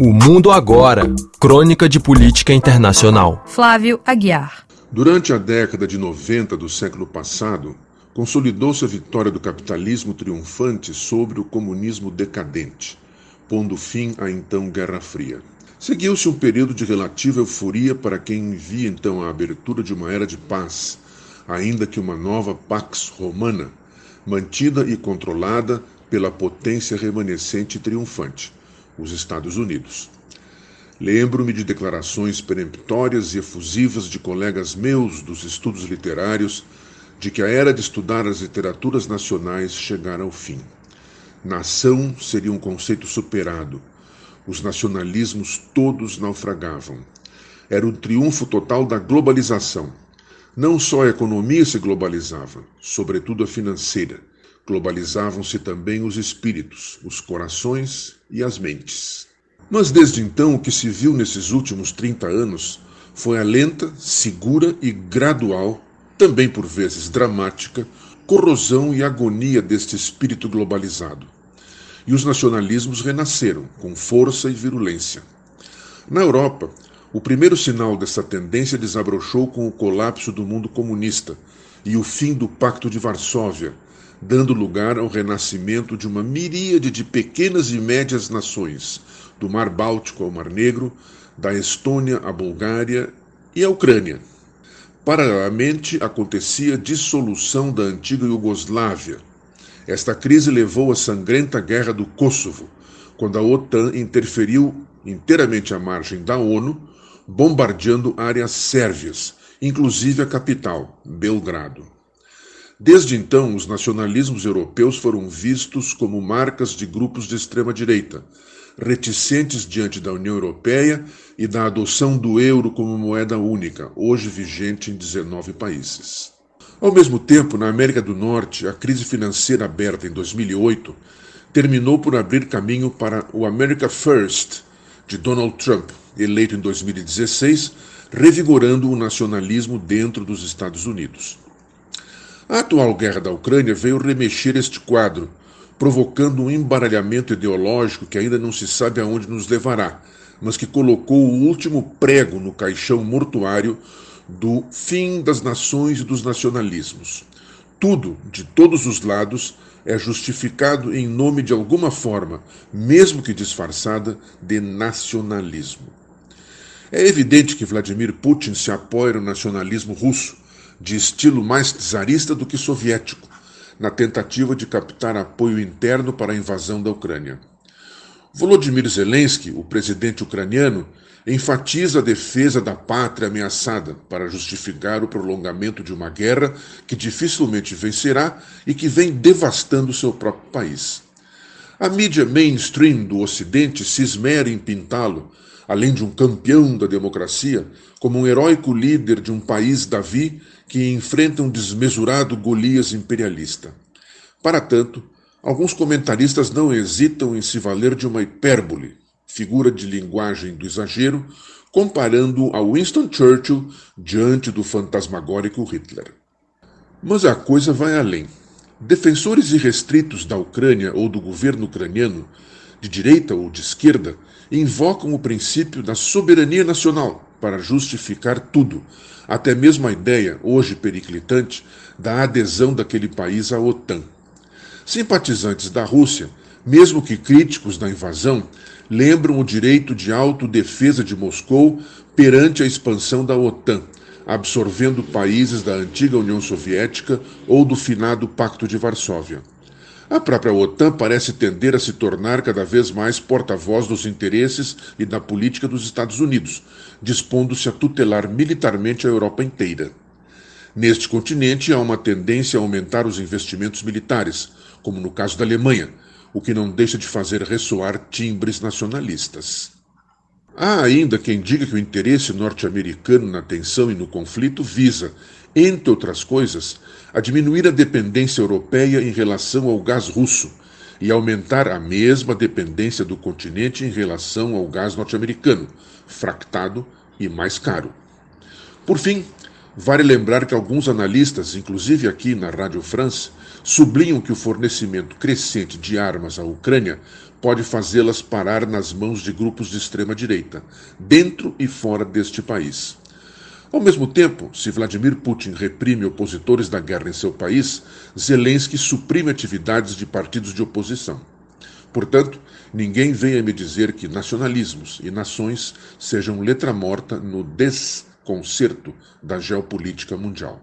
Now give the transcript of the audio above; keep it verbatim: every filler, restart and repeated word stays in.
O Mundo Agora, crônica de política internacional. Flávio Aguiar. Durante a década de noventa do século passado, consolidou-se a vitória do capitalismo triunfante sobre o comunismo decadente, pondo fim à então Guerra Fria. Seguiu-se um período de relativa euforia para quem via então a abertura de uma era de paz, ainda que uma nova Pax Romana, mantida e controlada pela potência remanescente e triunfante, os Estados Unidos. Lembro-me de declarações peremptórias e efusivas de colegas meus dos estudos literários de que a era de estudar as literaturas nacionais chegara ao fim. Nação seria um conceito superado. Os nacionalismos todos naufragavam. Era um triunfo total da globalização. Não só a economia se globalizava, sobretudo a financeira. Globalizavam-se também os espíritos, os corações e as mentes. Mas desde então, o que se viu nesses últimos trinta anos foi a lenta, segura e gradual, também por vezes dramática, corrosão e agonia deste espírito globalizado. E os nacionalismos renasceram com força e virulência. Na Europa, o primeiro sinal dessa tendência desabrochou com o colapso do mundo comunista e o fim do Pacto de Varsóvia, dando lugar ao renascimento de uma miríade de pequenas e médias nações, do Mar Báltico ao Mar Negro, da Estônia à Bulgária e à Ucrânia. Paralelamente, acontecia a dissolução da antiga Iugoslávia. Esta crise levou à sangrenta Guerra do Kosovo, quando a OTAN interferiu inteiramente à margem da ONU, bombardeando áreas sérvias, inclusive a capital, Belgrado. Desde então, os nacionalismos europeus foram vistos como marcas de grupos de extrema-direita, reticentes diante da União Europeia e da adoção do euro como moeda única, hoje vigente em dezenove países. Ao mesmo tempo, na América do Norte, a crise financeira aberta em dois mil e oito terminou por abrir caminho para o America First, de Donald Trump, eleito em dois mil e dezesseis, revigorando o nacionalismo dentro dos Estados Unidos. A atual guerra da Ucrânia veio remexer este quadro, provocando um embaralhamento ideológico que ainda não se sabe aonde nos levará, mas que colocou o último prego no caixão mortuário do fim das nações e dos nacionalismos. Tudo, de todos os lados, é justificado em nome de alguma forma, mesmo que disfarçada, de nacionalismo. É evidente que Vladimir Putin se apoia no nacionalismo russo, de estilo mais czarista do que soviético, na tentativa de captar apoio interno para a invasão da Ucrânia. Volodymyr Zelensky, o presidente ucraniano, enfatiza a defesa da pátria ameaçada para justificar o prolongamento de uma guerra que dificilmente vencerá e que vem devastando seu próprio país. A mídia mainstream do Ocidente se esmera em pintá-lo, além de um campeão da democracia, como um heróico líder de um país Davi que enfrenta um desmesurado Golias imperialista. Para tanto, alguns comentaristas não hesitam em se valer de uma hipérbole, figura de linguagem do exagero, comparando-o a Winston Churchill diante do fantasmagórico Hitler. Mas a coisa vai além. Defensores irrestritos da Ucrânia ou do governo ucraniano, de direita ou de esquerda, invocam o princípio da soberania nacional para justificar tudo, até mesmo a ideia, hoje periclitante, da adesão daquele país à OTAN. Simpatizantes da Rússia, mesmo que críticos da invasão, lembram o direito de autodefesa de Moscou perante a expansão da OTAN, absorvendo países da antiga União Soviética ou do finado Pacto de Varsóvia. A própria OTAN parece tender a se tornar cada vez mais porta-voz dos interesses e da política dos Estados Unidos, dispondo-se a tutelar militarmente a Europa inteira. Neste continente, há uma tendência a aumentar os investimentos militares, como no caso da Alemanha, o que não deixa de fazer ressoar timbres nacionalistas. Há ainda quem diga que o interesse norte-americano na tensão e no conflito visa, entre outras coisas, a diminuir a dependência europeia em relação ao gás russo e aumentar a mesma dependência do continente em relação ao gás norte-americano, fractado e mais caro. Por fim, vale lembrar que alguns analistas, inclusive aqui na Rádio France, sublinham que o fornecimento crescente de armas à Ucrânia pode fazê-las parar nas mãos de grupos de extrema-direita, dentro e fora deste país. Ao mesmo tempo, se Vladimir Putin reprime opositores da guerra em seu país, Zelensky suprime atividades de partidos de oposição. Portanto, ninguém venha me dizer que nacionalismos e nações sejam letra morta no desconcerto da geopolítica mundial.